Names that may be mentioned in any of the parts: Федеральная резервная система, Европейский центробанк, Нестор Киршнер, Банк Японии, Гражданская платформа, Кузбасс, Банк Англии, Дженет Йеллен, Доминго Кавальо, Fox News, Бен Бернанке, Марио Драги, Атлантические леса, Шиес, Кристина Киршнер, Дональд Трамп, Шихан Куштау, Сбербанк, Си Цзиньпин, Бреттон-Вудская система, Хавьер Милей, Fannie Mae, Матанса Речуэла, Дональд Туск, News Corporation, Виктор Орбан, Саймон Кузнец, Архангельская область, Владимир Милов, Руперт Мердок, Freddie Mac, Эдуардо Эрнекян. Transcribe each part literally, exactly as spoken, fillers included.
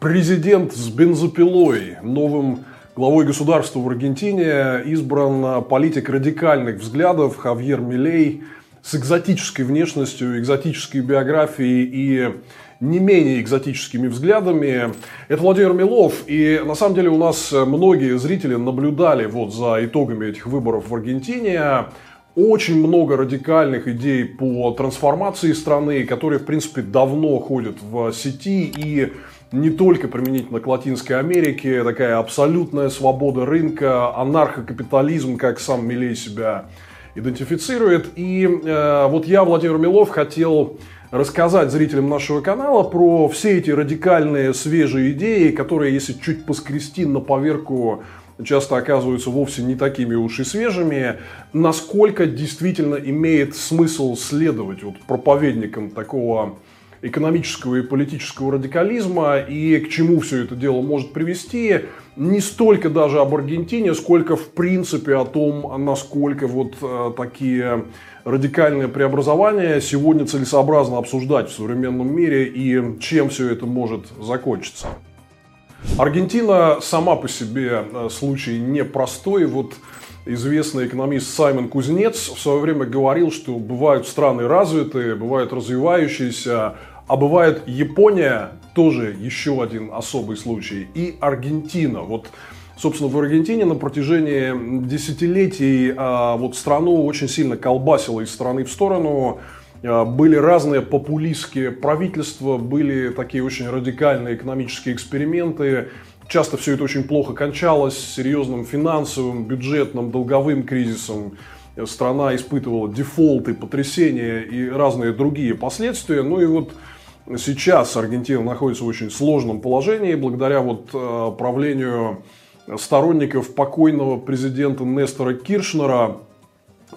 Президент с бензопилой. Новым главой государства в Аргентине избран политик радикальных взглядов Хавьер Милей с экзотической внешностью, экзотической биографией и не менее экзотическими взглядами. Это Владимир Милов. И на самом деле у нас многие зрители наблюдали вот за итогами этих выборов в Аргентине. Очень много радикальных идей по трансформации страны, которые, в принципе, давно ходят в сети. И не только применительно к Латинской Америке. Такая абсолютная свобода рынка, анархокапитализм, как сам Милей себя идентифицирует. И э, вот я, Владимир Милов, хотел рассказать зрителям нашего канала про все эти радикальные свежие идеи, которые, если чуть поскрести на поверку, часто оказываются вовсе не такими уж и свежими, насколько действительно имеет смысл следовать вот проповедникам такого экономического и политического радикализма и к чему все это дело может привести, не столько даже об Аргентине, сколько в принципе о том, насколько вот э, такие радикальные преобразования сегодня целесообразно обсуждать в современном мире и чем все это может закончиться. Аргентина сама по себе случай непростой. Вот известный экономист Саймон Кузнец в свое время говорил, что бывают страны развитые, бывают развивающиеся, а бывает Япония, тоже еще один особый случай, и Аргентина. Вот, собственно, в Аргентине на протяжении десятилетий вот, страну очень сильно колбасило из стороны в сторону. Были разные популистские правительства, были такие очень радикальные экономические эксперименты. Часто все это очень плохо кончалось серьезным финансовым, бюджетным, долговым кризисом. Страна испытывала дефолты, потрясения и разные другие последствия. Ну и вот сейчас Аргентина находится в очень сложном положении благодаря вот правлению сторонников покойного президента Нестора Киршнера.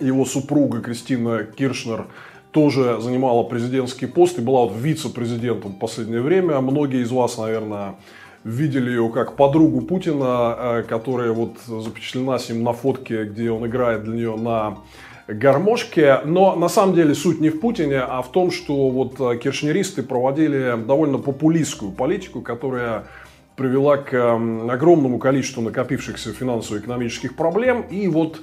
Его супруга Кристина Киршнер тоже занимала президентский пост и была вот вице-президентом в последнее время. Многие из вас, наверное, видели ее как подругу Путина, которая вот запечатлена с ним на фотке, где он играет для нее на гармошке. Но на самом деле суть не в Путине, а в том, что вот киршнеристы проводили довольно популистскую политику, которая привела к огромному количеству накопившихся финансово-экономических проблем. И вот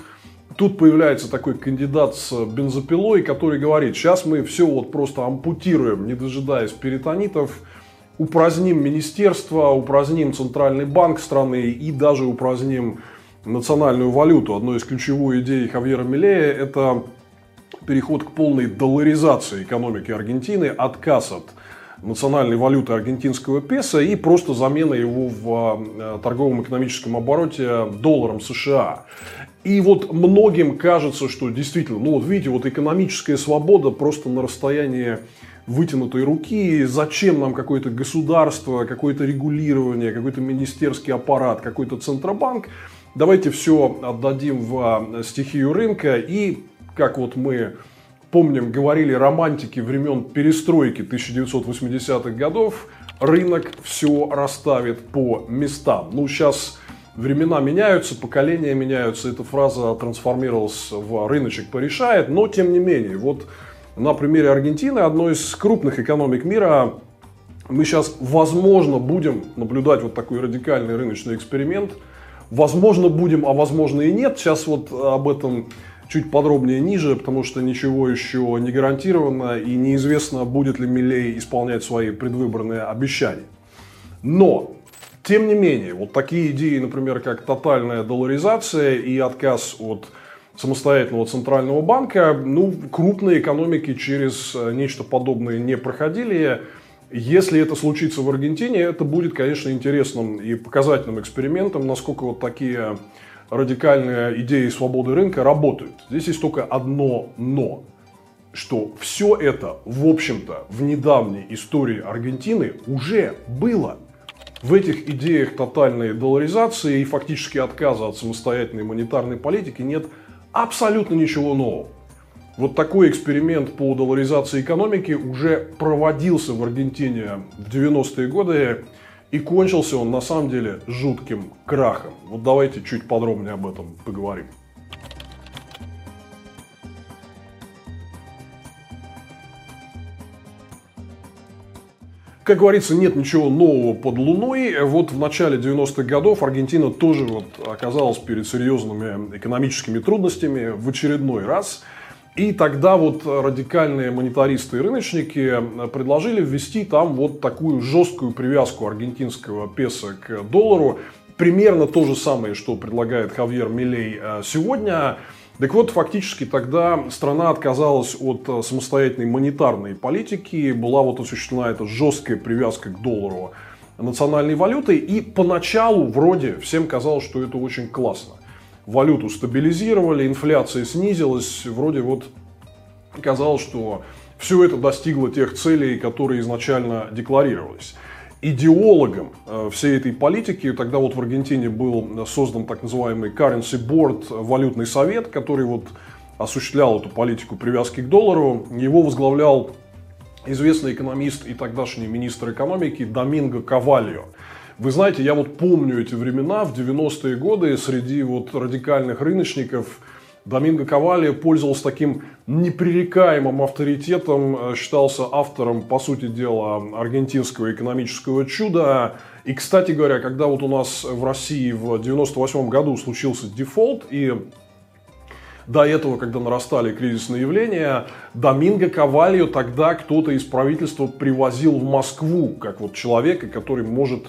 тут появляется такой кандидат с бензопилой, который говорит: сейчас мы все вот просто ампутируем, не дожидаясь перитонитов, упраздним министерство, упраздним центральный банк страны и даже упраздним национальную валюту. Одной из ключевых идей Хавьера Милея – это переход к полной долларизации экономики Аргентины, отказ от национальной валюты аргентинского песо и просто замена его в торгово-экономическом обороте долларом США. И вот многим кажется, что действительно, ну вот видите, вот экономическая свобода просто на расстоянии вытянутой руки. Зачем нам какое-то государство, какое-то регулирование, какой-то министерский аппарат, какой-то центробанк? Давайте все отдадим в стихию рынка. И, как вот мы помним, говорили романтики времен перестройки тысяча девятьсот восьмидесятых годов, рынок все расставит по местам. Ну, сейчас времена меняются, поколения меняются, эта фраза трансформировалась в «рыночек порешает», но тем не менее, вот на примере Аргентины, одной из крупных экономик мира, мы сейчас, возможно, будем наблюдать вот такой радикальный рыночный эксперимент, возможно, будем, а возможно и нет, сейчас вот об этом чуть подробнее ниже, потому что ничего еще не гарантировано и неизвестно, будет ли Милей исполнять свои предвыборные обещания. Но тем не менее, вот такие идеи, например, как тотальная долларизация и отказ от самостоятельного центрального банка, ну, крупные экономики через нечто подобное не проходили. Если это случится в Аргентине, это будет, конечно, интересным и показательным экспериментом, насколько вот такие радикальные идеи свободы рынка работают. Здесь есть только одно «но», что все это, в общем-то, в недавней истории Аргентины уже было. В этих идеях тотальной долларизации и фактически отказа от самостоятельной монетарной политики нет абсолютно ничего нового. Вот такой эксперимент по долларизации экономики уже проводился в Аргентине в девяностые годы, и кончился он на самом деле жутким крахом. Вот давайте чуть подробнее об этом поговорим. Как говорится, нет ничего нового под луной. Вот в начале девяностых годов Аргентина тоже вот оказалась перед серьезными экономическими трудностями в очередной раз. И тогда вот радикальные монетаристы и рыночники предложили ввести там вот такую жесткую привязку аргентинского песо к доллару. Примерно то же самое, что предлагает Хавьер Милей сегодня. Так вот, фактически тогда страна отказалась от самостоятельной монетарной политики. Была вот осуществлена эта жесткая привязка к доллару национальной валюты. И поначалу вроде всем казалось, что это очень классно. Валюту стабилизировали, инфляция снизилась, вроде вот казалось, что все это достигло тех целей, которые изначально декларировались. Идеологом всей этой политики тогда вот в Аргентине был создан так называемый Currency Board, валютный совет, который вот осуществлял эту политику привязки к доллару. Его возглавлял известный экономист и тогдашний министр экономики Доминго Кавальо. Вы знаете, я вот помню эти времена, в девяностые годы среди вот радикальных рыночников Доминго Кавальо пользовался таким непререкаемым авторитетом, считался автором, по сути дела, аргентинского экономического чуда. И, кстати говоря, когда вот у нас в России в девяносто восьмом году случился дефолт, и до этого, когда нарастали кризисные явления, Доминго Кавальо тогда кто-то из правительства привозил в Москву, как вот человека, который может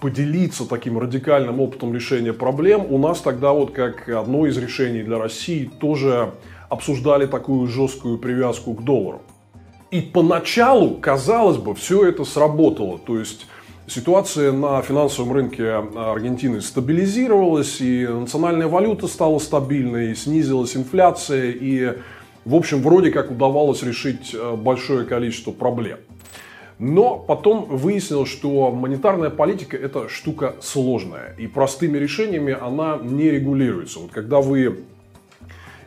поделиться таким радикальным опытом решения проблем. У нас тогда вот как одно из решений для России тоже обсуждали такую жесткую привязку к доллару. И поначалу, казалось бы, все это сработало. То есть ситуация на финансовом рынке Аргентины стабилизировалась, и национальная валюта стала стабильной, и снизилась инфляция, и, в общем, вроде как удавалось решить большое количество проблем. Но потом выяснилось, что монетарная политика – это штука сложная. И простыми решениями она не регулируется. Вот когда вы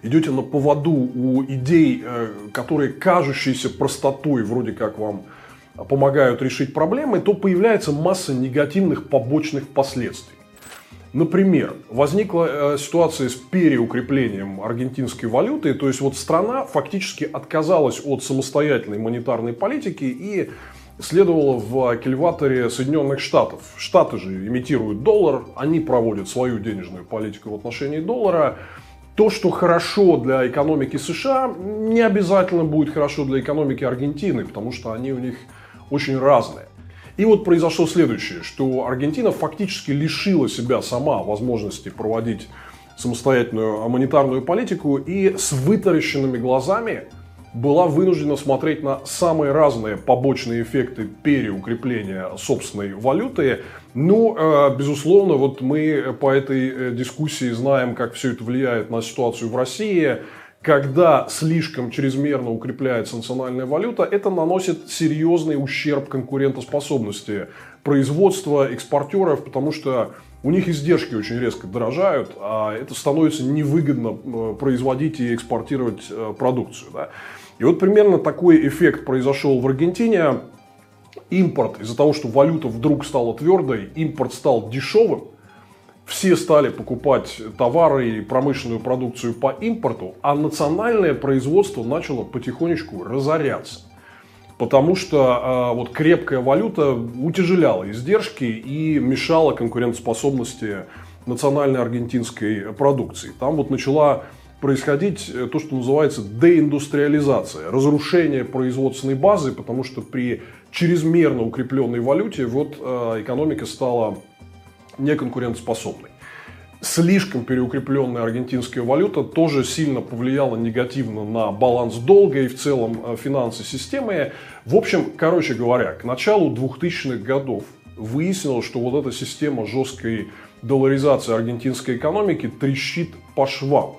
идете на поводу у идей, которые кажущейся простотой вроде как вам помогают решить проблемы, то появляется масса негативных побочных последствий. Например, возникла ситуация с переукреплением аргентинской валюты. То есть вот страна фактически отказалась от самостоятельной монетарной политики и следовало в кильваторе Соединенных Штатов. Штаты же имитируют доллар, они проводят свою денежную политику в отношении доллара. То, что хорошо для экономики США, не обязательно будет хорошо для экономики Аргентины, потому что они у них очень разные. И вот произошло следующее, что Аргентина фактически лишила себя сама возможности проводить самостоятельную монетарную политику и с вытаращенными глазами была вынуждена смотреть на самые разные побочные эффекты переукрепления собственной валюты. Ну, безусловно, вот мы по этой дискуссии знаем, как все это влияет на ситуацию в России. Когда слишком чрезмерно укрепляется национальная валюта, это наносит серьезный ущерб конкурентоспособности производства, экспортеров, потому что у них издержки очень резко дорожают, а это становится невыгодно производить и экспортировать продукцию. Да? И вот примерно такой эффект произошел в Аргентине. Импорт, из-за того, что валюта вдруг стала твердой, импорт стал дешевым. Все стали покупать товары и промышленную продукцию по импорту, а национальное производство начало потихонечку разоряться. Потому что э, вот крепкая валюта утяжеляла издержки и мешала конкурентоспособности национальной аргентинской продукции. Там вот начала происходить то, что называется деиндустриализация, разрушение производственной базы, потому что при чрезмерно укрепленной валюте вот, э, экономика стала неконкурентоспособной. Слишком переукрепленная аргентинская валюта тоже сильно повлияла негативно на баланс долга и в целом финансы системы. В общем, короче говоря, к началу двухтысячных годов выяснилось, что вот эта система жесткой долларизации аргентинской экономики трещит по швам.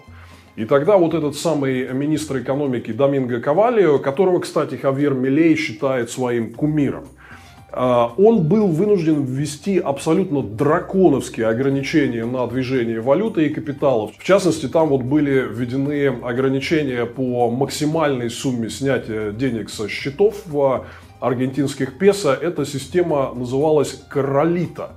И тогда вот этот самый министр экономики Доминго Кавальо, которого, кстати, Хавьер Милей считает своим кумиром, он был вынужден ввести абсолютно драконовские ограничения на движение валюты и капиталов. В частности, там вот были введены ограничения по максимальной сумме снятия денег со счетов в аргентинских песо. Эта система называлась «королита».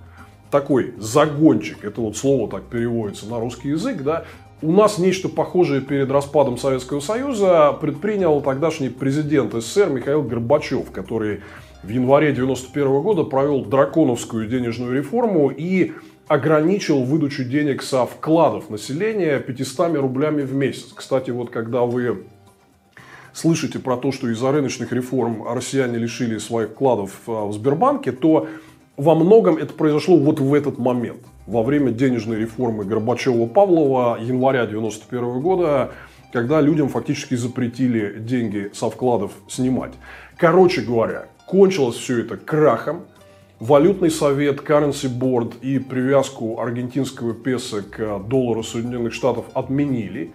Такой загончик. Это вот слово так переводится на русский язык. Да? У нас нечто похожее перед распадом Советского Союза предпринял тогдашний президент СССР Михаил Горбачев, который в январе девяносто первого года провел драконовскую денежную реформу и ограничил выдачу денег со вкладов населения пятьюстами рублями в месяц. Кстати, вот когда вы слышите про то, что из-за рыночных реформ россияне лишили своих вкладов в Сбербанке, то во многом это произошло вот в этот момент. Во время денежной реформы Горбачева-Павлова января девяносто первого года, когда людям фактически запретили деньги со вкладов снимать. Короче говоря, кончилось все это крахом. Валютный совет, Currency Board и привязку аргентинского песо к доллару Соединенных Штатов отменили.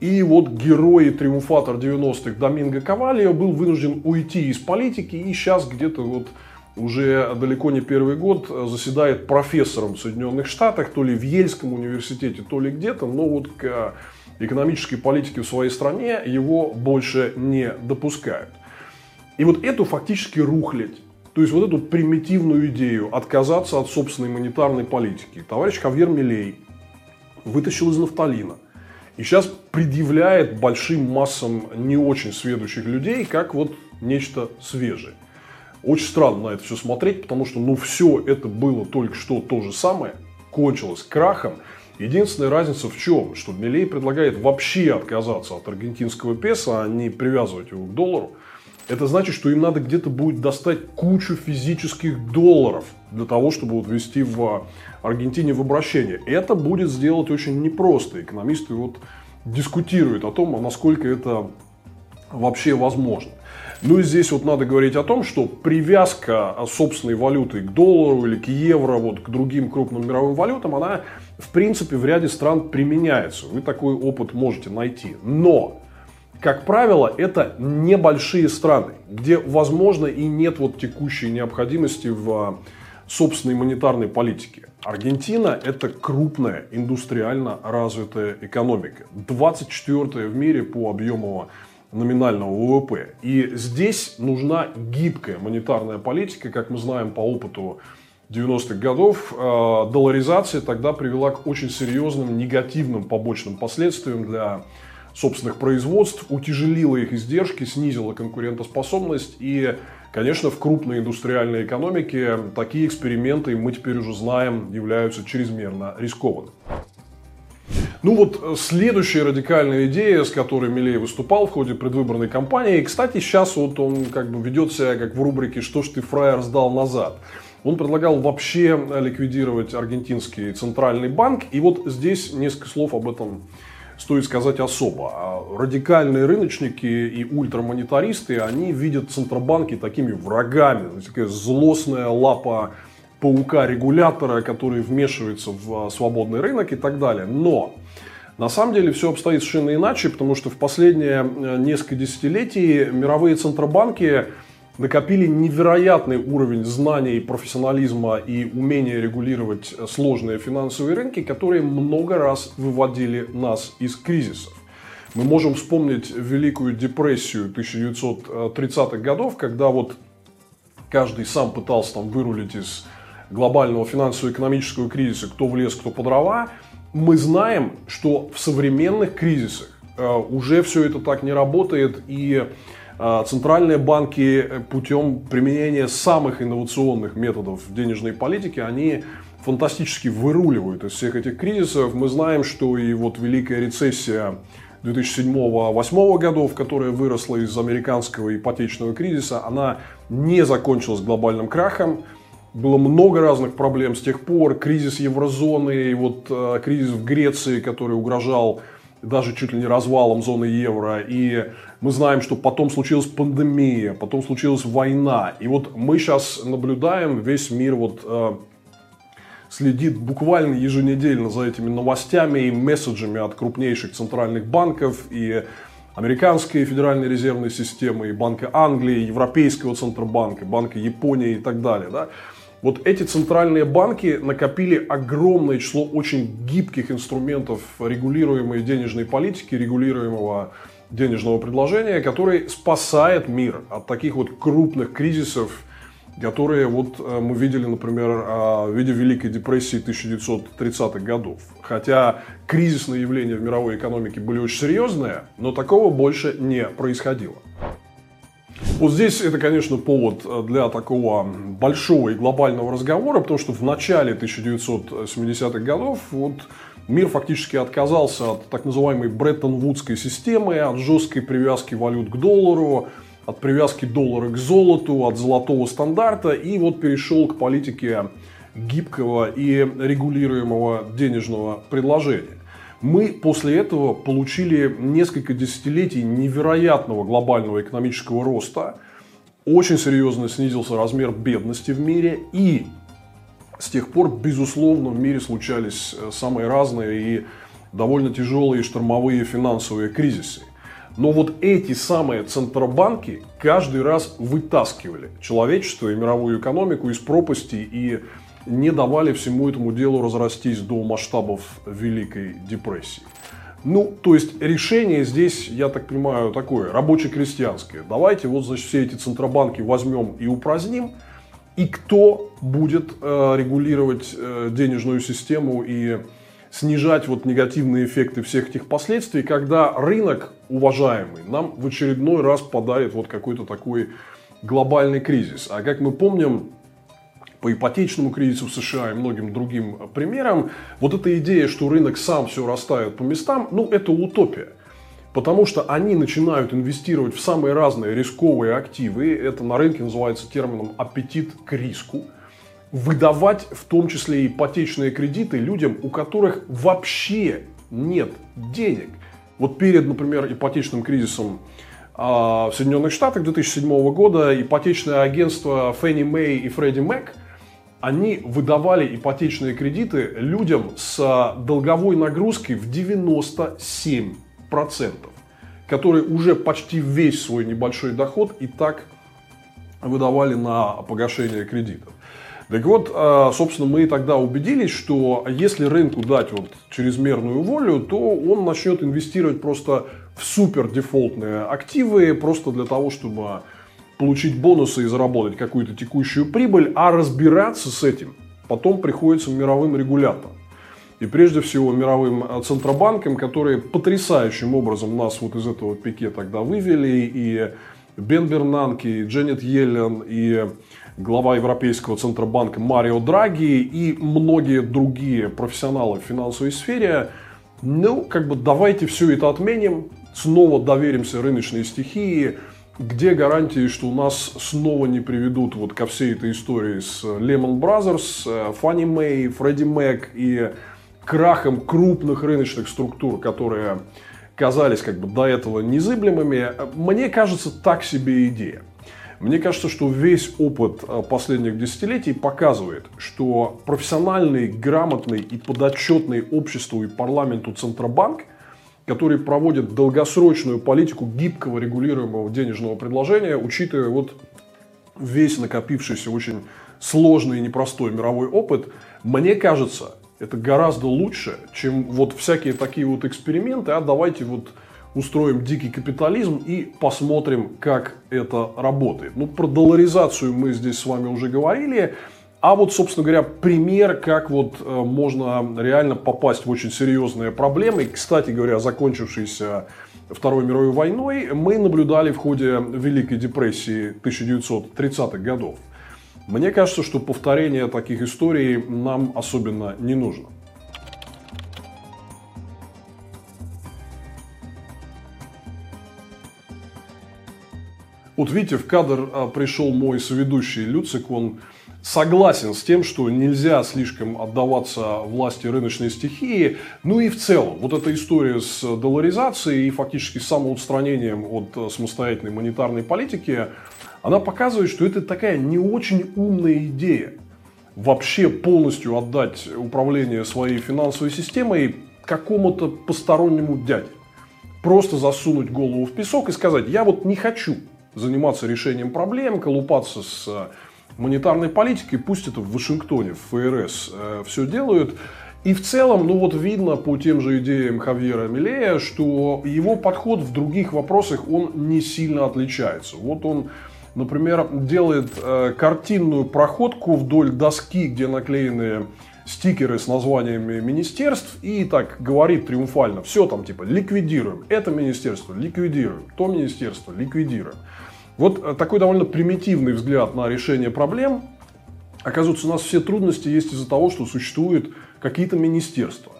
И вот герой и триумфатор девяностых Доминго Кавальо был вынужден уйти из политики. И сейчас где-то вот уже далеко не первый год заседает профессором в Соединенных Штатах. То ли в Йельском университете, то ли где-то. Но вот к экономической политике в своей стране его больше не допускают. И вот эту фактически рухлядь. То есть, вот эту примитивную идею отказаться от собственной монетарной политики товарищ Хавьер Милей вытащил из нафталина. И сейчас предъявляет большим массам не очень сведущих людей, как вот нечто свежее. Очень странно на это все смотреть, потому что ну все это было только что то же самое. Кончилось крахом. Единственная разница в чем? Что Милей предлагает вообще отказаться от аргентинского песо, а не привязывать его к доллару. Это значит, что им надо где-то будет достать кучу физических долларов для того, чтобы вот ввести в Аргентине в обращение. Это будет сделать очень непросто. Экономисты вот дискутируют о том, насколько это вообще возможно. Ну и здесь вот надо говорить о том, что привязка собственной валюты к доллару или к евро, вот к другим крупным мировым валютам, она в принципе в ряде стран применяется. Вы такой опыт можете найти. Но... Как правило, это небольшие страны, где, возможно, и нет вот текущей необходимости в собственной монетарной политике. Аргентина – это крупная индустриально развитая экономика. двадцать четвёртая в мире по объему номинального ВВП. И здесь нужна гибкая монетарная политика, как мы знаем по опыту девяностых годов. Долларизация тогда привела к очень серьезным негативным побочным последствиям для собственных производств, утяжелила их издержки, снизила конкурентоспособность. И, конечно, в крупной индустриальной экономике такие эксперименты, мы теперь уже знаем, являются чрезмерно рискованными. Ну вот, следующая радикальная идея, с которой Милей выступал в ходе предвыборной кампании. И, кстати, сейчас вот он как бы ведет себя как в рубрике «Что ж ты, фраер, сдал назад?». Он предлагал вообще ликвидировать аргентинский центральный банк. И вот здесь несколько слов об этом стоит сказать особо. Радикальные рыночники и ультрамонетаристы, они видят центробанки такими врагами. Такая злостная лапа паука-регулятора, который вмешивается в свободный рынок и так далее. Но на самом деле все обстоит совершенно иначе, потому что в последние несколько десятилетий мировые центробанки накопили невероятный уровень знаний, профессионализма и умения регулировать сложные финансовые рынки, которые много раз выводили нас из кризисов. Мы можем вспомнить Великую депрессию тысяча девятьсот тридцатых годов, когда вот каждый сам пытался там вырулить из глобального финансово-экономического кризиса, кто в лес, кто по дрова. Мы знаем, что в современных кризисах уже все это так не работает, и центральные банки путем применения самых инновационных методов денежной политики, они фантастически выруливают из всех этих кризисов. Мы знаем, что и вот Великая рецессия две тысячи седьмого — две тысячи восьмого годов, которая выросла из американского ипотечного кризиса, она не закончилась глобальным крахом. Было много разных проблем с тех пор. Кризис еврозоны, и вот кризис в Греции, который угрожал даже чуть ли не развалом зоны евро. И мы знаем, что потом случилась пандемия, потом случилась война. И вот мы сейчас наблюдаем, весь мир вот, э, следит буквально еженедельно за этими новостями и месседжами от крупнейших центральных банков, и американской Федеральной резервной системы, и Банка Англии, и Европейского центробанка, Банка Японии и так далее, да? Вот эти центральные банки накопили огромное число очень гибких инструментов регулируемой денежной политики, регулируемого денежного предложения, который спасает мир от таких вот крупных кризисов, которые вот мы видели, например, в виде Великой депрессии тысяча девятьсот тридцатых годов. Хотя кризисные явления в мировой экономике были очень серьезные, но такого больше не происходило. Вот здесь это, конечно, повод для такого большого и глобального разговора, потому что в начале тысяча девятьсот семидесятых годов вот мир фактически отказался от так называемой Бреттон-Вудской системы, от жесткой привязки валют к доллару, от привязки доллара к золоту, от золотого стандарта, и вот перешел к политике гибкого и регулируемого денежного предложения. Мы после этого получили несколько десятилетий невероятного глобального экономического роста. Очень серьезно снизился размер бедности в мире. И с тех пор, безусловно, в мире случались самые разные и довольно тяжелые штормовые финансовые кризисы. Но вот эти самые центробанки каждый раз вытаскивали человечество и мировую экономику из пропасти и не давали всему этому делу разрастись до масштабов Великой депрессии. Ну, то есть, решение здесь, я так понимаю, такое, рабоче-крестьянское. Давайте вот, значит, все эти центробанки возьмем и упраздним. И кто будет э, регулировать э, денежную систему и снижать вот негативные эффекты всех этих последствий, когда рынок, уважаемый, нам в очередной раз подарит вот какой-то такой глобальный кризис. А как мы помним, по ипотечному кризису в США и многим другим примерам, вот эта идея, что рынок сам все расставит по местам, ну, это утопия. Потому что они начинают инвестировать в самые разные рисковые активы, это на рынке называется термином «аппетит к риску», выдавать в том числе ипотечные кредиты людям, у которых вообще нет денег. Вот перед, например, ипотечным кризисом в Соединенных Штатах две тысячи седьмого года ипотечное агентство Fannie Mae и Freddie Mac они выдавали ипотечные кредиты людям с долговой нагрузкой в девяносто семь процентов, которые уже почти весь свой небольшой доход и так выдавали на погашение кредитов. Так вот, собственно, мы тогда убедились, что если рынку дать вот чрезмерную волю, то он начнет инвестировать просто в супердефолтные активы, просто для того, чтобы получить бонусы и заработать какую-то текущую прибыль, а разбираться с этим потом приходится мировым регуляторам. И прежде всего мировым центробанкам, которые потрясающим образом нас вот из этого пике тогда вывели, и Бен Бернанке, и Дженет Йеллен, и глава Европейского центробанка Марио Драги, и многие другие профессионалы в финансовой сфере. Ну, как бы давайте все это отменим, снова доверимся рыночной стихии. Где гарантии, что нас снова не приведут вот ко всей этой истории с Lehman Brothers, Fannie Mae, Freddie Mac и крахом крупных рыночных структур, которые казались как бы до этого незыблемыми? Мне кажется, так себе идея. Мне кажется, что весь опыт последних десятилетий показывает, что профессиональный, грамотный и подотчетный обществу и парламенту Центробанк, который проводит долгосрочную политику гибкого регулируемого денежного предложения, учитывая вот весь накопившийся очень сложный и непростой мировой опыт, мне кажется, это гораздо лучше, чем вот всякие такие вот эксперименты, а давайте вот устроим дикий капитализм и посмотрим, как это работает. Ну, про долларизацию мы здесь с вами уже говорили. А вот, собственно говоря, пример, как вот можно реально попасть в очень серьезные проблемы. И, кстати говоря, закончившейся Второй мировой войной, мы наблюдали в ходе Великой депрессии тысяча девятьсот тридцатых годов. Мне кажется, что повторение таких историй нам особенно не нужно. Вот видите, в кадр пришел мой соведущий Люцик, он согласен с тем, что нельзя слишком отдаваться власти рыночной стихии. Ну и в целом, вот эта история с долларизацией и фактически самоустранением от самостоятельной монетарной политики, она показывает, что это такая не очень умная идея. Вообще полностью отдать управление своей финансовой системой какому-то постороннему дяде. Просто засунуть голову в песок и сказать, я вот не хочу заниматься решением проблем, колупаться с монетарной политикой, пусть это в Вашингтоне, в ФРС э, все делают. И в целом, ну вот видно по тем же идеям Хавьера Милея, что его подход в других вопросах, он не сильно отличается. Вот он, например, делает э, картинную проходку вдоль доски, где наклеены стикеры с названиями министерств, и так говорит триумфально, все там типа ликвидируем, это министерство ликвидируем, то министерство ликвидируем. Вот такой довольно примитивный взгляд на решение проблем. Оказывается, у нас все трудности есть из-за того, что существуют какие-то министерства.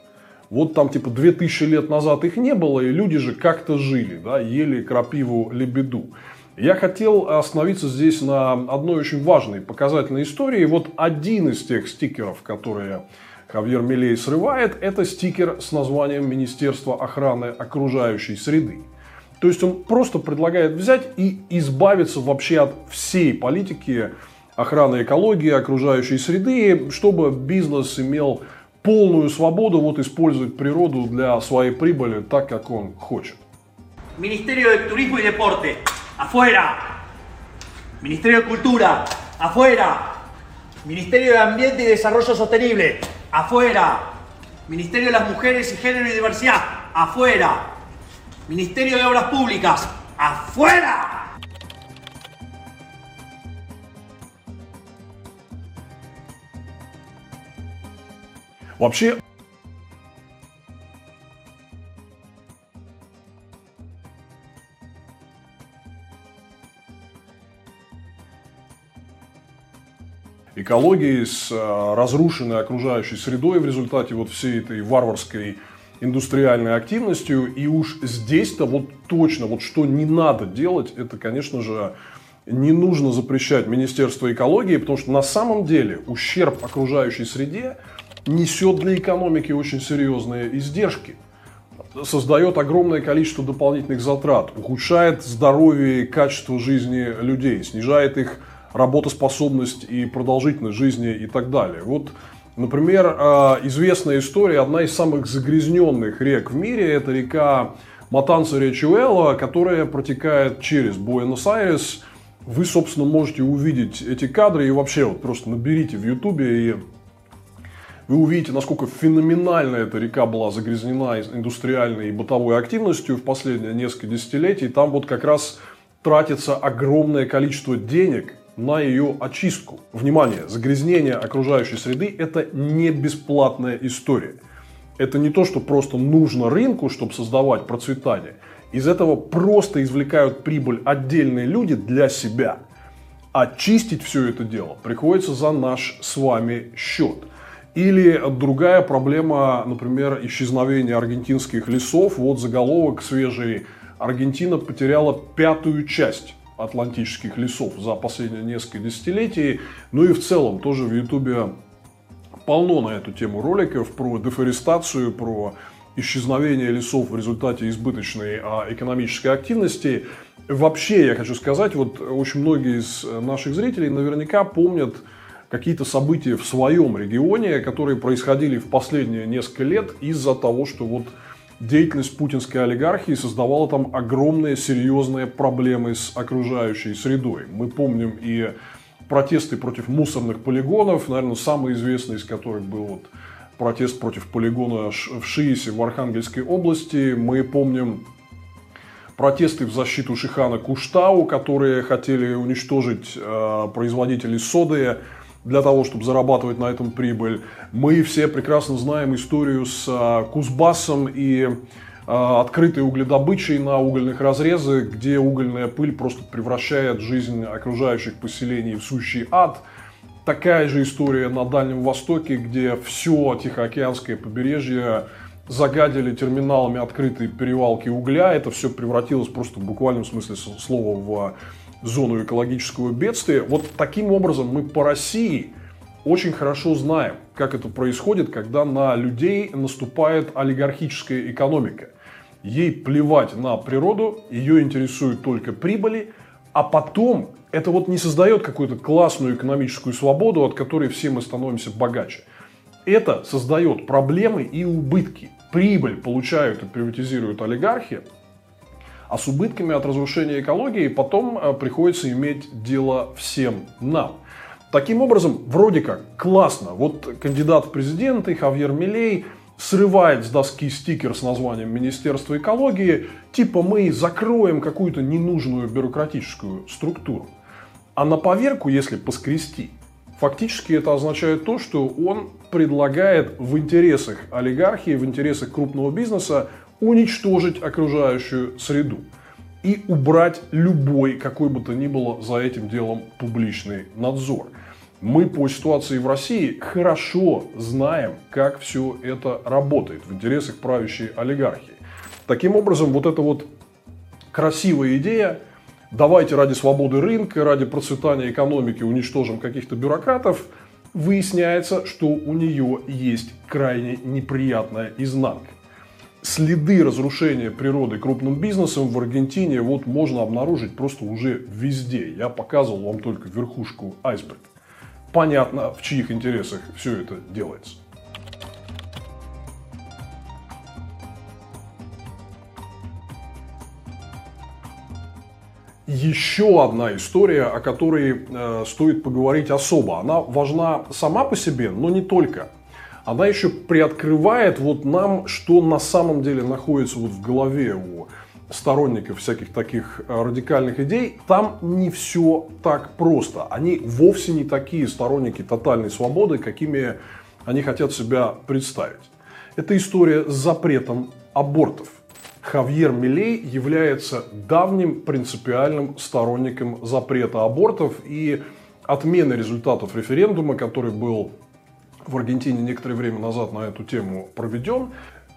Вот там типа две тысячи лет назад их не было, и люди же как-то жили, да, ели крапиву, лебеду. Я хотел остановиться здесь на одной очень важной показательной истории. Вот один из тех стикеров, которые Хавьер Милей срывает, это стикер с названием «Министерство охраны окружающей среды». То есть он просто предлагает взять и избавиться вообще от всей политики охраны экологии, окружающей среды, чтобы бизнес имел полную свободу вот использовать природу для своей прибыли так, как он хочет. Министерство туризма и депорта. Afuera. Ministerio de Cultura, afuera. Ministerio de Ambiente y Desarrollo Sostenible, afuera. Ministerio de las Mujeres y Género y Diversidad, afuera. Ministerio de Obras Públicas, afuera. Вообще... экологии, с разрушенной окружающей средой в результате вот всей этой варварской индустриальной активностью. И уж здесь-то вот точно, вот что не надо делать, это, конечно же, не нужно запрещать Министерство экологии, потому что на самом деле ущерб окружающей среде несет для экономики очень серьезные издержки. Создает огромное количество дополнительных затрат, ухудшает здоровье и качество жизни людей, снижает их работоспособность и продолжительность жизни и так далее. Вот, например, известная история, одна из самых загрязненных рек в мире, это река Матанса Речуэла, которая протекает через Буэнос-Айрес. Вы, собственно, можете увидеть эти кадры и вообще вот просто наберите в Ютубе, и вы увидите, насколько феноменально эта река была загрязнена индустриальной и бытовой активностью в последние несколько десятилетий. Там вот как раз тратится огромное количество денег на ее очистку. Внимание, загрязнение окружающей среды – это не бесплатная история. Это не то, что просто нужно рынку, чтобы создавать процветание. Из этого просто извлекают прибыль отдельные люди для себя. А чистить все это дело приходится за наш с вами счет. Или другая проблема, например, исчезновение аргентинских лесов. Вот заголовок свежий: Аргентина потеряла пятую часть атлантических лесов за последние несколько десятилетий. Ну и в целом тоже в Ютубе полно на эту тему роликов про дефорестацию, про исчезновение лесов в результате избыточной экономической активности. Вообще, я хочу сказать, вот очень многие из наших зрителей наверняка помнят какие-то события в своем регионе, которые происходили в последние несколько лет из-за того, что вот деятельность путинской олигархии создавала там огромные серьезные проблемы с окружающей средой. Мы помним и протесты против мусорных полигонов, наверное, самый известный из которых был вот протест против полигона в Шиесе в Архангельской области. Мы помним протесты в защиту Шихана Куштау, которые хотели уничтожить э, производителей соды для того, чтобы зарабатывать на этом прибыль. Мы все прекрасно знаем историю с Кузбассом и открытой угледобычей на угольных разрезах, где угольная пыль просто превращает жизнь окружающих поселений в сущий ад. Такая же история на Дальнем Востоке, где все Тихоокеанское побережье загадили терминалами открытой перевалки угля. Это все превратилось просто в буквальном смысле слова в зону экологического бедствия. Вот таким образом мы по России очень хорошо знаем, как это происходит, когда на людей наступает олигархическая экономика. Ей плевать на природу, ее интересуют только прибыли, а потом это вот не создает какую-то классную экономическую свободу, от которой все мы становимся богаче. Это создает проблемы и убытки. Прибыль получают и приватизируют олигархи, а с убытками от разрушения экологии потом приходится иметь дело всем нам. Таким образом, вроде как, классно. Вот кандидат в президенты Хавьер Милей срывает с доски стикер с названием «Министерство экологии». Типа мы закроем какую-то ненужную бюрократическую структуру. А на поверку, если поскрести, фактически это означает то, что он предлагает в интересах олигархии, в интересах крупного бизнеса уничтожить окружающую среду. и убрать любой, какой бы то ни было, за этим делом публичный надзор. Мы по ситуации в России хорошо знаем, как все это работает в интересах правящей олигархии. Таким образом, вот эта вот красивая идея: давайте ради свободы рынка, ради процветания экономики уничтожим каких-то бюрократов, выясняется, что у нее есть крайне неприятная изнанка. Следы разрушения природы крупным бизнесом в Аргентине вот можно обнаружить просто уже везде. Я показывал вам только верхушку айсберга. Понятно, в чьих интересах все это делается. Еще одна история, о которой э, стоит поговорить особо. Она важна сама по себе, но не только. Она еще приоткрывает вот нам, что на самом деле находится вот в голове у сторонников всяких таких радикальных идей. Там не все так просто. Они вовсе не такие сторонники тотальной свободы, какими они хотят себя представить. Это история с запретом абортов. Хавьер Милей является давним принципиальным сторонником запрета абортов и отмены результатов референдума, который был в Аргентине некоторое время назад на эту тему проведен.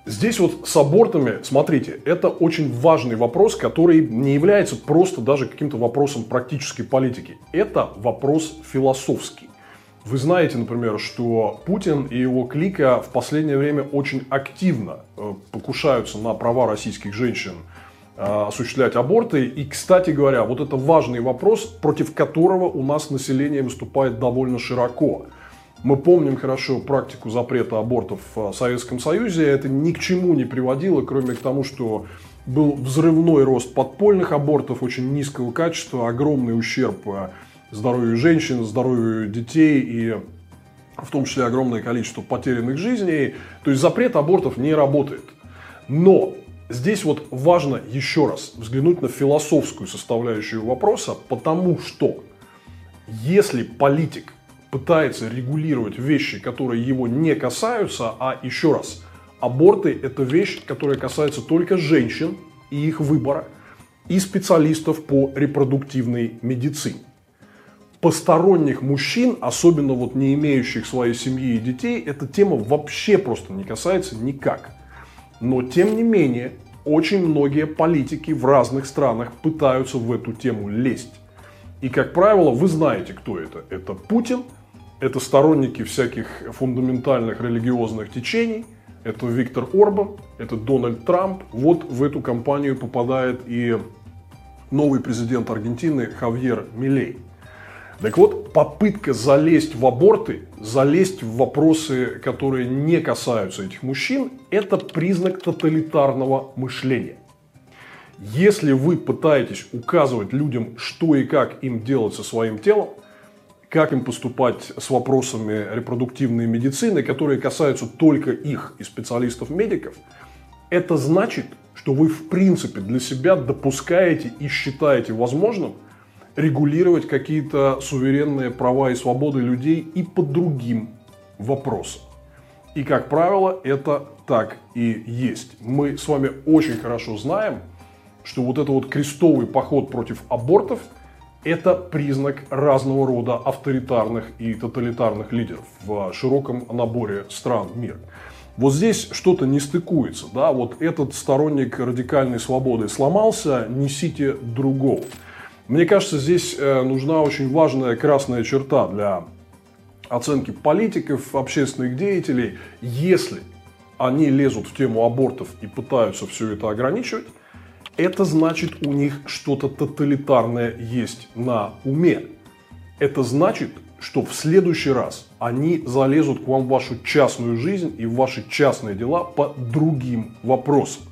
Здесь вот с абортами, смотрите, это очень важный вопрос, который не является просто даже каким-то вопросом практической политики. Это вопрос философский. Вы знаете, например, что Путин и его клика в последнее время очень активно покушаются на права российских женщин осуществлять аборты. И, кстати говоря, вот это важный вопрос, против которого у нас население выступает довольно широко. Мы помним хорошо практику запрета абортов в Советском Союзе. Это ни к чему не приводило, кроме к тому, что был взрывной рост подпольных абортов очень низкого качества, огромный ущерб здоровью женщин, здоровью детей и в том числе огромное количество потерянных жизней. То есть запрет абортов не работает. Но здесь вот важно еще раз взглянуть на философскую составляющую вопроса, потому что если политик пытается регулировать вещи, которые его не касаются, а еще раз, аборты – это вещь, которая касается только женщин и их выбора, и специалистов по репродуктивной медицине. Посторонних мужчин, особенно вот не имеющих своей семьи и детей, эта тема вообще просто не касается никак. Но, тем не менее, очень многие политики в разных странах пытаются в эту тему лезть. И, как правило, вы знаете, кто это. Это Путин, это сторонники всяких фундаментальных религиозных течений, это Виктор Орбан, это Дональд Трамп. Вот в эту компанию попадает и новый президент Аргентины Хавьер Милей. Так вот, попытка залезть в аборты, залезть в вопросы, которые не касаются этих мужчин, это признак тоталитарного мышления. Если вы пытаетесь указывать людям, что и как им делать со своим телом, как им поступать с вопросами репродуктивной медицины, которые касаются только их и специалистов-медиков, это значит, что вы в принципе для себя допускаете и считаете возможным регулировать какие-то суверенные права и свободы людей и по другим вопросам. И, как правило, это так и есть. Мы с вами очень хорошо знаем, что вот этот вот крестовый поход против абортов – это признак разного рода авторитарных и тоталитарных лидеров в широком наборе стран мира. Вот здесь что-то не стыкуется. Да? Вот этот сторонник радикальной свободы сломался, несите другого. Мне кажется, здесь нужна очень важная красная черта для оценки политиков, общественных деятелей. Если они лезут в тему абортов и пытаются все это ограничивать, это значит, у них что-то тоталитарное есть на уме. Это значит, что в следующий раз они залезут к вам в вашу частную жизнь и в ваши частные дела по другим вопросам.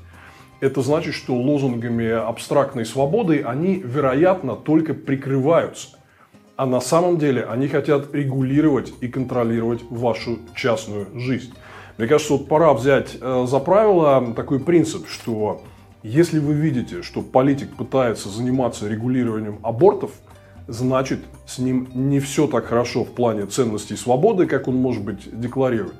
Это значит, что лозунгами абстрактной свободы они, вероятно, только прикрываются. А на самом деле они хотят регулировать и контролировать вашу частную жизнь. Мне кажется, вот пора взять за правило такой принцип, что если вы видите, что политик пытается заниматься регулированием абортов, значит, с ним не все так хорошо в плане ценностей свободы, как он, может быть, декларирует.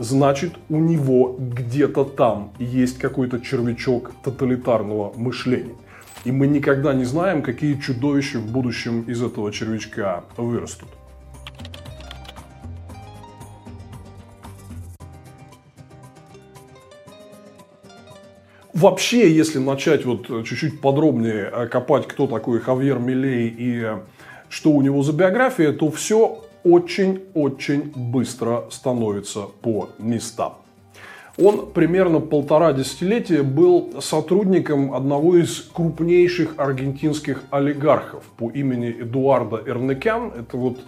Значит, у него где-то там есть какой-то червячок тоталитарного мышления. И мы никогда не знаем, какие чудовища в будущем из этого червячка вырастут. Вообще, если начать вот чуть-чуть подробнее копать, кто такой Хавьер Милей и что у него за биография, то все очень-очень быстро становится по местам. Он примерно полтора десятилетия был сотрудником одного из крупнейших аргентинских олигархов по имени Эдуардо Эрнекян. Это вот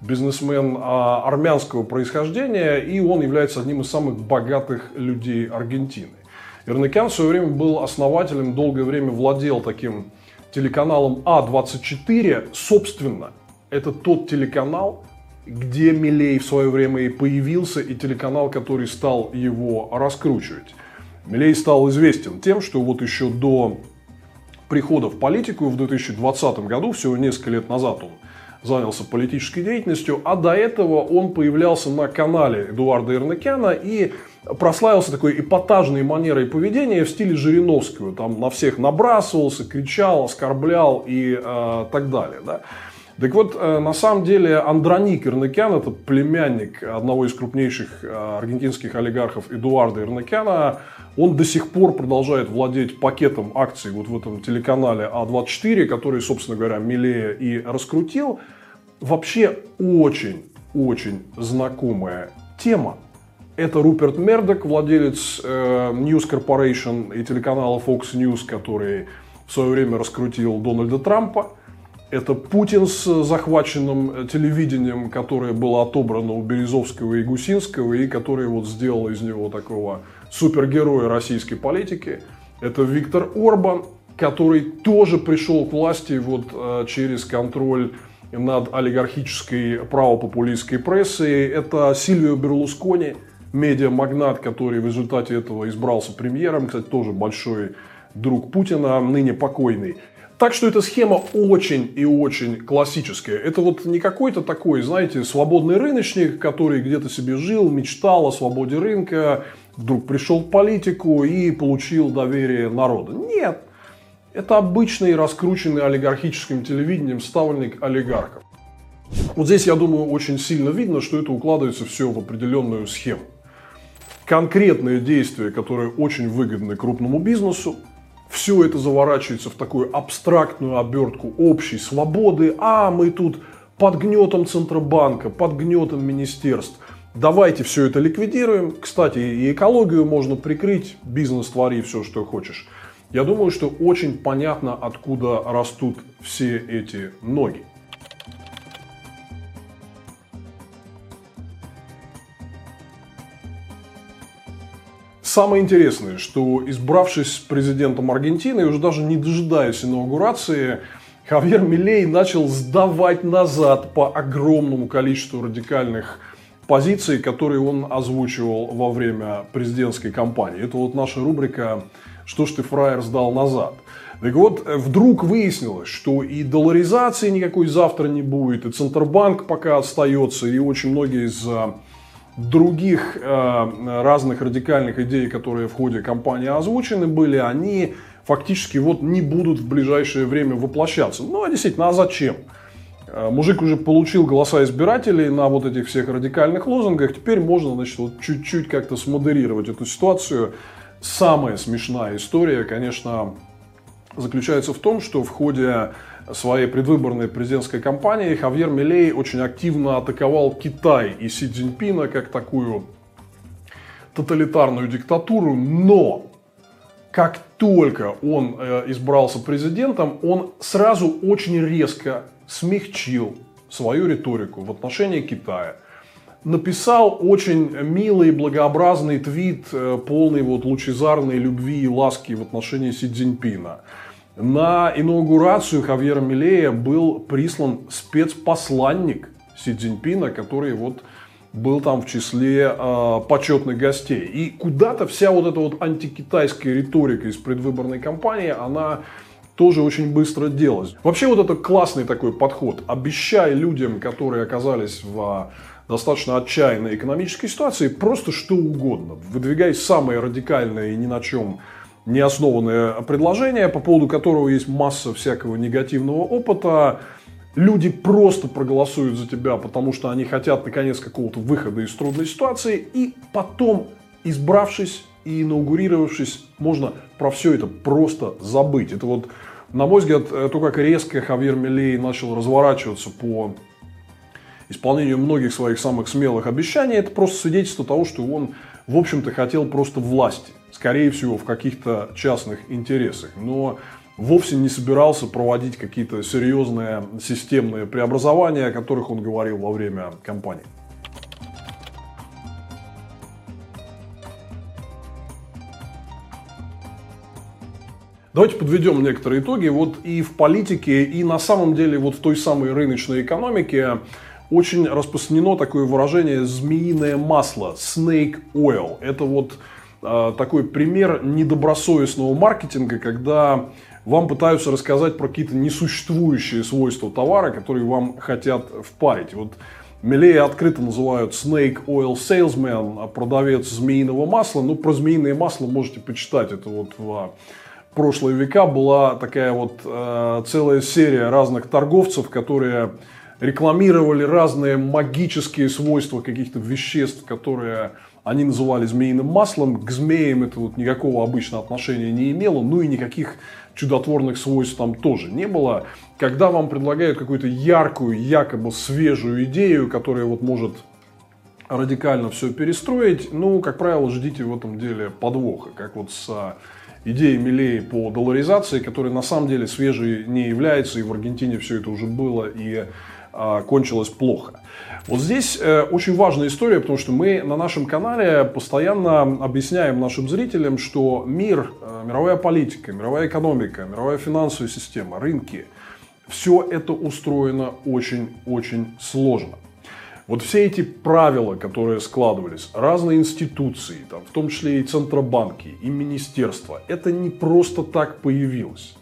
бизнесмен армянского происхождения, и он является одним из самых богатых людей Аргентины. Эрнекян в свое время был основателем, долгое время владел таким телеканалом А двадцать четыре. Собственно, это тот телеканал, где Милей в свое время и появился, и телеканал, который стал его раскручивать. Милей стал известен тем, что вот еще до прихода в политику в две тысячи двадцатом году, всего несколько лет назад, он занялся политической деятельностью, а до этого он появлялся на канале Эдуарда Эрнекяна и прославился такой эпатажной манерой поведения в стиле Жириновского. Там на всех набрасывался, кричал, оскорблял и э, так далее. Да? Так вот, э, на самом деле Андроник Эрнекян, это племянник одного из крупнейших аргентинских олигархов Эдуарда Эрнекяна, он до сих пор продолжает владеть пакетом акций вот в этом телеканале А двадцать четыре, который, собственно говоря, Милея и раскрутил. Вообще очень-очень знакомая тема. Это Руперт Мердок, владелец э, News Corporation и телеканала Fox News, который в свое время раскрутил Дональда Трампа. Это Путин с захваченным телевидением, которое было отобрано у Березовского и Гусинского, и которое вот сделало из него такого супергероя российской политики. Это Виктор Орбан, который тоже пришел к власти вот через контроль над олигархической правопопулистской прессой. Это Сильвио Берлускони, медиамагнат, который в результате этого избрался премьером. Кстати, тоже большой друг Путина, ныне покойный. Так что эта схема очень и очень классическая. Это вот не какой-то такой, знаете, свободный рыночник, который где-то себе жил, мечтал о свободе рынка, вдруг пришел в политику и получил доверие народа. Нет, это обычный раскрученный олигархическим телевидением ставленник олигархов. Вот здесь, я думаю, очень сильно видно, что это укладывается все в определенную схему. Конкретные действия, которые очень выгодны крупному бизнесу, все это заворачивается в такую абстрактную обертку общей свободы. А мы тут под гнетом Центробанка, под гнетом министерств. Давайте все это ликвидируем. Кстати, и экологию можно прикрыть. Бизнес твори все, что хочешь. Я думаю, что очень понятно, откуда растут все эти ноги. Самое интересное, что, избравшись президентом Аргентины, и уже даже не дожидаясь инаугурации, Хавьер Милей начал сдавать назад по огромному количеству радикальных позиций, которые он озвучивал во время президентской кампании. Это вот наша рубрика «Что ж ты, фраер, сдал назад?». Так вот, вдруг выяснилось, что и долларизации никакой завтра не будет, и Центробанк пока остается, и очень многие из других э, разных радикальных идей, которые в ходе кампании озвучены были, они фактически вот не будут в ближайшее время воплощаться. Ну, а действительно, а зачем? Э, мужик уже получил голоса избирателей на вот этих всех радикальных лозунгах, теперь можно, значит, вот чуть-чуть как-то смодерировать эту ситуацию. Самая смешная история, конечно, заключается в том, что в ходе своей предвыборной президентской кампании Хавьер Милей очень активно атаковал Китай и Си Цзиньпина как такую тоталитарную диктатуру, но как только он избрался президентом, он сразу очень резко смягчил свою риторику в отношении Китая. Написал очень милый, благообразный твит, полный вот лучезарной любви и ласки в отношении Си Цзиньпина. На инаугурацию Хавьера Милея был прислан спецпосланник Си Цзиньпина, который вот был там в числе э, почетных гостей. И куда-то вся вот эта вот антикитайская риторика из предвыборной кампании, она тоже очень быстро делалась. Вообще вот это классный такой подход. Обещай людям, которые оказались в достаточно отчаянной экономической ситуации, просто что угодно. Выдвигай самые радикальные и ни на чем неоснованное предложение, по поводу которого есть масса всякого негативного опыта. Люди просто проголосуют за тебя, потому что они хотят, наконец, какого-то выхода из трудной ситуации. И потом, избравшись и инаугурировавшись, можно про все это просто забыть. Это вот, на мой взгляд, то, как резко Хавьер Милей начал разворачиваться по исполнению многих своих самых смелых обещаний, это просто свидетельство того, что он, в общем-то, хотел просто власти. Скорее всего, в каких-то частных интересах. Но вовсе не собирался проводить какие-то серьезные системные преобразования, о которых он говорил во время кампании. Давайте подведем некоторые итоги. Вот и в политике, и на самом деле вот в той самой рыночной экономике очень распространено такое выражение «змеиное масло», snake oil. Это вот э, такой пример недобросовестного маркетинга, когда вам пытаются рассказать про какие-то несуществующие свойства товара, которые вам хотят впарить. Вот Милея открыто называют snake oil salesman, продавец змеиного масла. Ну, про змеиное масло можете почитать. Это вот в прошлые века была такая вот э, целая серия разных торговцев, которые рекламировали разные магические свойства каких-то веществ, которые они называли змеиным маслом. К змеям это вот никакого обычного отношения не имело, ну и никаких чудотворных свойств там тоже не было. Когда вам предлагают какую-то яркую, якобы свежую идею, которая вот может радикально все перестроить, ну, как правило, ждите в этом деле подвоха, как вот с идеей Милея по долларизации, которая на самом деле свежей не является, и в Аргентине все это уже было, и кончилось плохо. Вот здесь очень важная история, потому что мы на нашем канале постоянно объясняем нашим зрителям, что мир, мировая политика, мировая экономика, мировая финансовая система, рынки, все это устроено очень-очень сложно. Вот все эти правила, которые складывались, разные институции, там, в том числе и центробанки, и министерства, это не просто так появилось.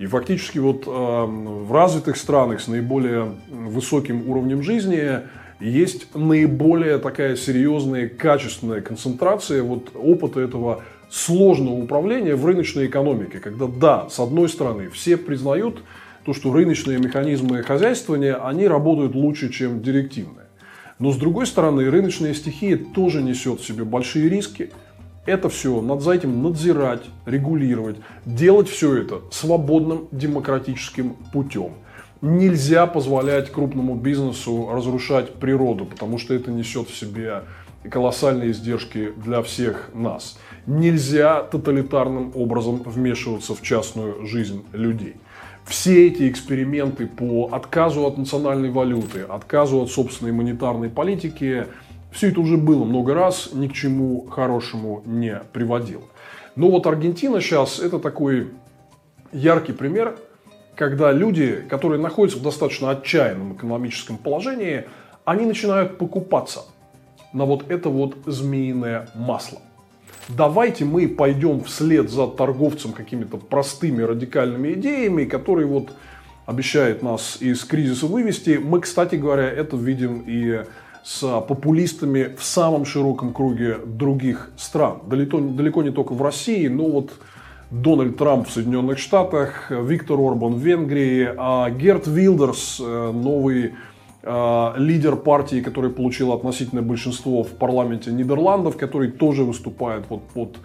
И фактически вот э, в развитых странах с наиболее высоким уровнем жизни есть наиболее такая серьезная, качественная концентрация вот опыта этого сложного управления в рыночной экономике. Когда, да, с одной стороны, все признают то, что рыночные механизмы хозяйствования, они работают лучше, чем директивные. Но с другой стороны, рыночная стихия тоже несет в себе большие риски. Это все надо за этим надзирать, регулировать, делать все это свободным демократическим путем. Нельзя позволять крупному бизнесу разрушать природу, потому что это несет в себе колоссальные издержки для всех нас. Нельзя тоталитарным образом вмешиваться в частную жизнь людей. Все эти эксперименты по отказу от национальной валюты, отказу от собственной монетарной политики, все это уже было много раз, ни к чему хорошему не приводило. Но вот Аргентина сейчас это такой яркий пример, когда люди, которые находятся в достаточно отчаянном экономическом положении, они начинают покупаться на вот это вот змеиное масло. Давайте мы пойдем вслед за торговцем какими-то простыми радикальными идеями, которые вот обещают нас из кризиса вывести. Мы, кстати говоря, это видим и с популистами в самом широком круге других стран. Далеко, далеко не только в России, но вот Дональд Трамп в Соединенных Штатах, Виктор Орбан в Венгрии, а Герт Вилдерс, новый э, лидер партии, который получил относительное большинство в парламенте Нидерландов, который тоже выступает вот под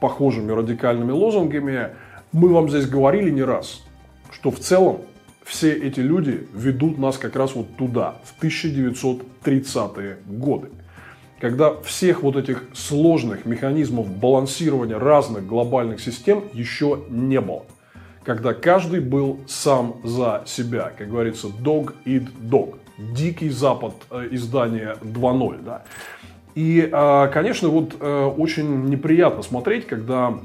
похожими радикальными лозунгами. Мы вам здесь говорили не раз, что в целом все эти люди ведут нас как раз вот туда, в тысяча девятьсот тридцатые годы, когда всех вот этих сложных механизмов балансирования разных глобальных систем еще не было. Когда каждый был сам за себя, как говорится, dog eat dog, Дикий Запад, издание два ноль. Да? И, конечно, вот очень неприятно смотреть, когда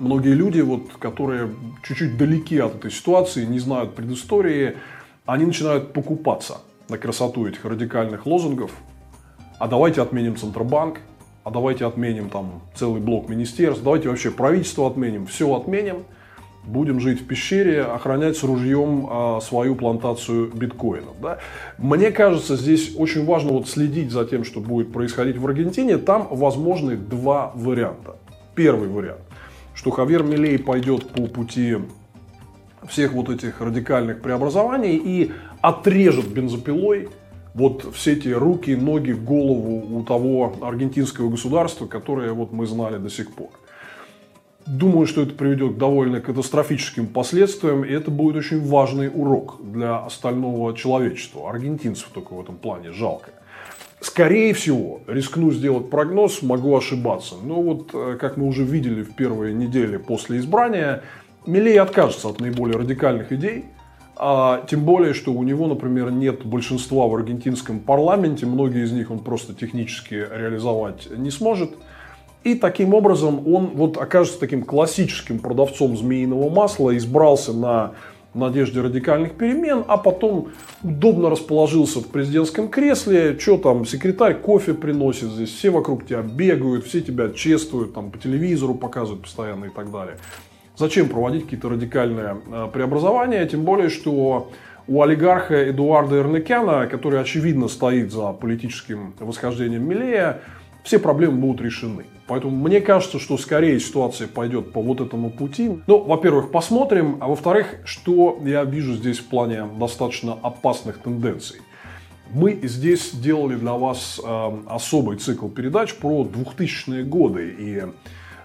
многие люди, вот, которые чуть-чуть далеки от этой ситуации, не знают предыстории, они начинают покупаться на красоту этих радикальных лозунгов. А давайте отменим Центробанк, а давайте отменим там целый блок министерств, давайте вообще правительство отменим, все отменим, будем жить в пещере, охранять с ружьем а, свою плантацию биткоинов. Да? Мне кажется, здесь очень важно вот следить за тем, что будет происходить в Аргентине. Там возможны два варианта. Первый вариант. что Хавьер Милей пойдет по пути всех вот этих радикальных преобразований и отрежет бензопилой вот все эти руки, ноги, голову у того аргентинского государства, которое вот мы знали до сих пор. Думаю, что это приведет к довольно катастрофическим последствиям, и это будет очень важный урок для остального человечества. Аргентинцев только в этом плане жалко. Скорее всего, рискну сделать прогноз, могу ошибаться. Но вот, как мы уже видели в первые недели после избрания, Милей откажется от наиболее радикальных идей. А тем более, что у него, например, нет большинства в аргентинском парламенте. Многие из них он просто технически реализовать не сможет. И таким образом он вот окажется таким классическим продавцом змеиного масла, избрался на надежде радикальных перемен, а потом удобно расположился в президентском кресле, что там, секретарь кофе приносит здесь, все вокруг тебя бегают, все тебя чествуют, там, по телевизору показывают постоянно и так далее. Зачем проводить какие-то радикальные преобразования, тем более, что у олигарха Эдуарда Эрнекяна, который очевидно стоит за политическим восхождением Милея, все проблемы будут решены. Поэтому мне кажется, что скорее ситуация пойдет по вот этому пути. Ну, во-первых, посмотрим. А во-вторых, что я вижу здесь в плане достаточно опасных тенденций. Мы здесь делали для вас э, особый цикл передач про двухтысячные годы и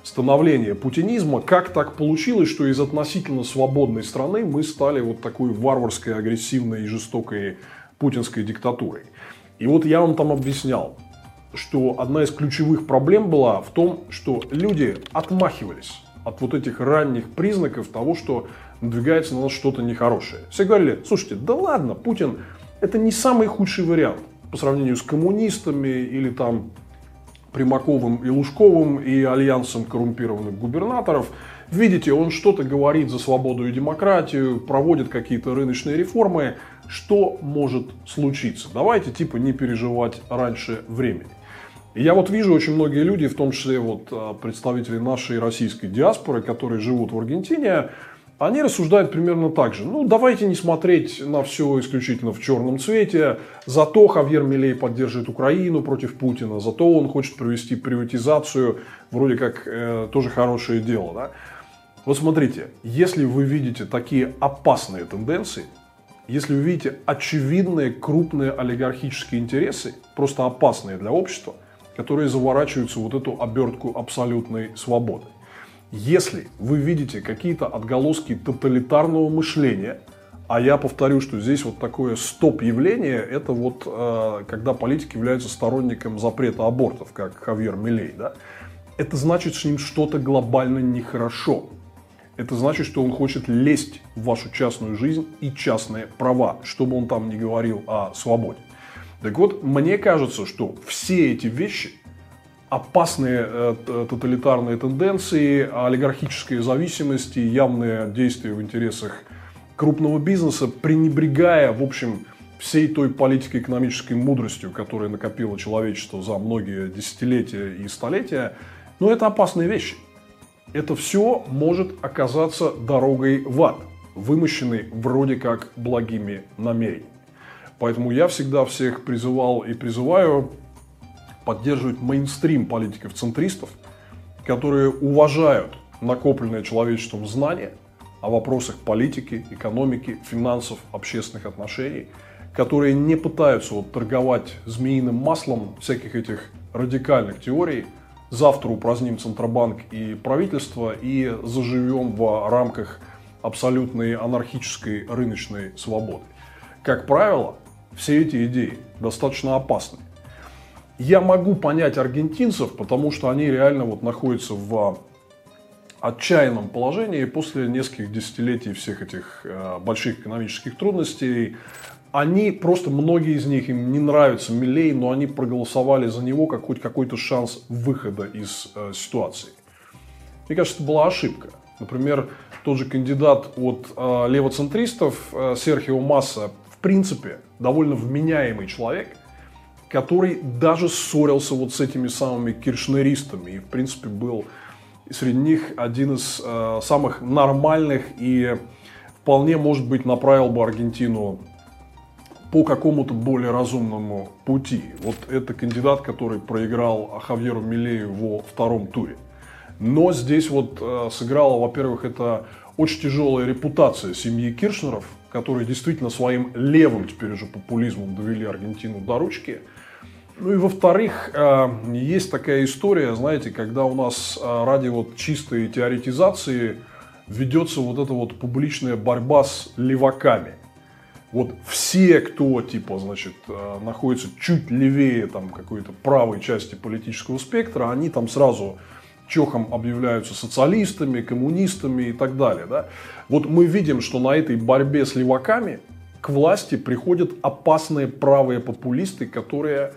становление путинизма. Как так получилось, что из относительно свободной страны мы стали вот такой варварской, агрессивной и жестокой путинской диктатурой. И вот я вам там объяснял, что одна из ключевых проблем была в том, что люди отмахивались от вот этих ранних признаков того, что надвигается на нас что-то нехорошее. Все говорили: слушайте, да ладно, Путин это не самый худший вариант по сравнению с коммунистами или там Примаковым и Лужковым и альянсом коррумпированных губернаторов. Видите, он что-то говорит за свободу и демократию, проводит какие-то рыночные реформы. Что может случиться? Давайте типа не переживать раньше времени. Я вот вижу очень многие люди, в том числе вот представители нашей российской диаспоры, которые живут в Аргентине, они рассуждают примерно так же. Ну, давайте не смотреть на все исключительно в черном цвете. Зато Хавьер Милей поддерживает Украину против Путина. Зато он хочет провести приватизацию. Вроде как э, тоже хорошее дело. Да? Вот смотрите, если вы видите такие опасные тенденции, если вы видите очевидные крупные олигархические интересы, просто опасные для общества, которые заворачиваются в вот эту обертку абсолютной свободы. Если вы видите какие-то отголоски тоталитарного мышления, а я повторю, что здесь вот такое стоп-явление, это вот э, когда политик является сторонником запрета абортов, как Хавьер Милей, да? Это значит, что с ним что-то глобально нехорошо. Это значит, что он хочет лезть в вашу частную жизнь и частные права, чтобы он там не говорил о свободе. Так вот, мне кажется, что все эти вещи, опасные э, тоталитарные тенденции, олигархические зависимости, явные действия в интересах крупного бизнеса, пренебрегая, в общем, всей той политико-экономической мудростью, которая накопила человечество за многие десятилетия и столетия, но это опасные вещи. Это все может оказаться дорогой в ад, вымощенной вроде как благими намерениями. Поэтому я всегда всех призывал и призываю поддерживать мейнстрим политиков-центристов, которые уважают накопленное человечеством знание о вопросах политики, экономики, финансов, общественных отношений, которые не пытаются вот торговать змеиным маслом всяких этих радикальных теорий. Завтра упраздним Центробанк и правительство и заживем в рамках абсолютной анархической рыночной свободы. Как правило, все эти идеи достаточно опасны. Я могу понять аргентинцев, потому что они реально вот находятся в отчаянном положении после нескольких десятилетий всех этих э, больших экономических трудностей. Они просто, многие из них, им не нравится Милей, но они проголосовали за него как хоть какой-то шанс выхода из э, ситуации. Мне кажется, это была ошибка. Например, тот же кандидат от э, левоцентристов э, Серхио Масса, в принципе, довольно вменяемый человек, который даже ссорился вот с этими самыми киршнеристами. И, в принципе, был среди них один из э, самых нормальных и вполне, может быть, направил бы Аргентину по какому-то более разумному пути. Вот это кандидат, который проиграл Хавьеру Милею во втором туре. Но здесь вот сыграла, во-первых, это очень тяжелая репутация семьи Киршнеров, которые действительно своим левым теперь уже популизмом довели Аргентину до ручки. Ну и во-вторых, есть такая история, знаете, когда у нас ради вот чистой теоретизации ведется вот эта вот публичная борьба с леваками. Вот все, кто, типа, значит, находится чуть левее там какой-то правой части политического спектра, они там сразу чохом объявляются социалистами, коммунистами и так далее. Да? Вот мы видим, что на этой борьбе с леваками к власти приходят опасные правые популисты, которые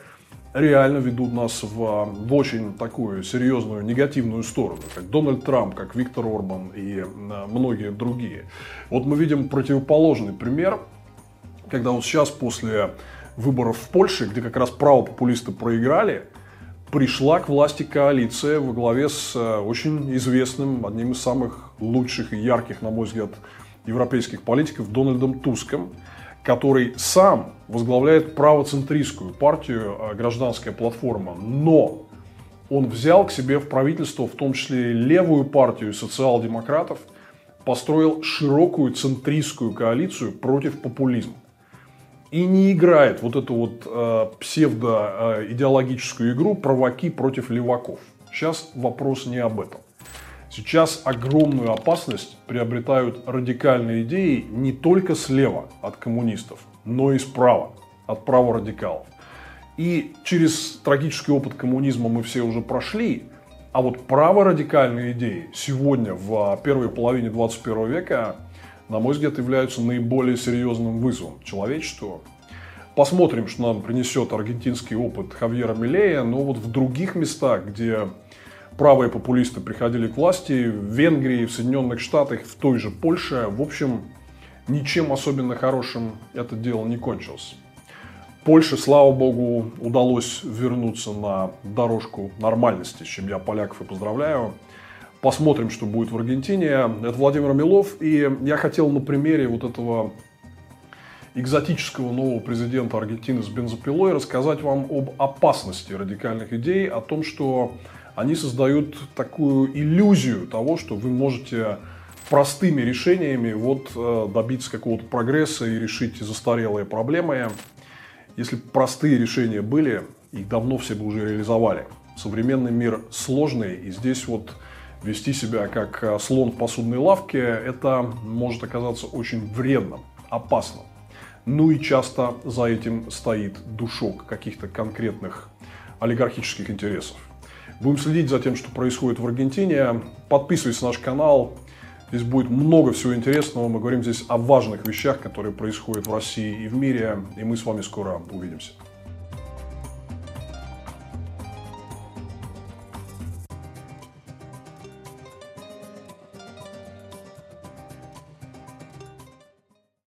реально ведут нас в, в очень такую серьезную негативную сторону, как Дональд Трамп, как Виктор Орбан и многие другие. Вот мы видим противоположный пример, когда вот сейчас после выборов в Польше, где как раз правопопулисты проиграли, пришла к власти коалиция во главе с очень известным, одним из самых лучших и ярких, на мой взгляд, европейских политиков Дональдом Туском, который сам возглавляет правоцентристскую партию «Гражданская платформа». Но он взял к себе в правительство, в том числе и левую партию социал-демократов, построил широкую центристскую коалицию против популизма. И не играет вот эту вот э, псевдоидеологическую игру праваки против леваков. Сейчас вопрос не об этом. Сейчас огромную опасность приобретают радикальные идеи не только слева от коммунистов, но и справа от праворадикалов. И через трагический опыт коммунизма мы все уже прошли, а вот праворадикальные идеи сегодня в первой половине двадцать первого века, на мой взгляд, являются наиболее серьезным вызовом человечеству. Посмотрим, что нам принесет аргентинский опыт Хавьера Милея, но вот в других местах, где правые популисты приходили к власти, в Венгрии, в Соединенных Штатах, в той же Польше, в общем, ничем особенно хорошим это дело не кончилось. Польше, слава богу, удалось вернуться на дорожку нормальности, с чем я поляков и поздравляю. Посмотрим, что будет в Аргентине. Это Владимир Милов. И я хотел на примере вот этого экзотического нового президента Аргентины с бензопилой рассказать вам об опасности радикальных идей, о том, что они создают такую иллюзию того, что вы можете простыми решениями вот добиться какого-то прогресса и решить застарелые проблемы. Если бы простые решения были, их давно все бы уже реализовали. Современный мир сложный, и здесь вот вести себя как слон в посудной лавке, это может оказаться очень вредным, опасным. Ну и часто за этим стоит душок каких-то конкретных олигархических интересов. Будем следить за тем, что происходит в Аргентине. Подписывайтесь на наш канал. Здесь будет много всего интересного. Мы говорим здесь о важных вещах, которые происходят в России и в мире. И мы с вами скоро увидимся.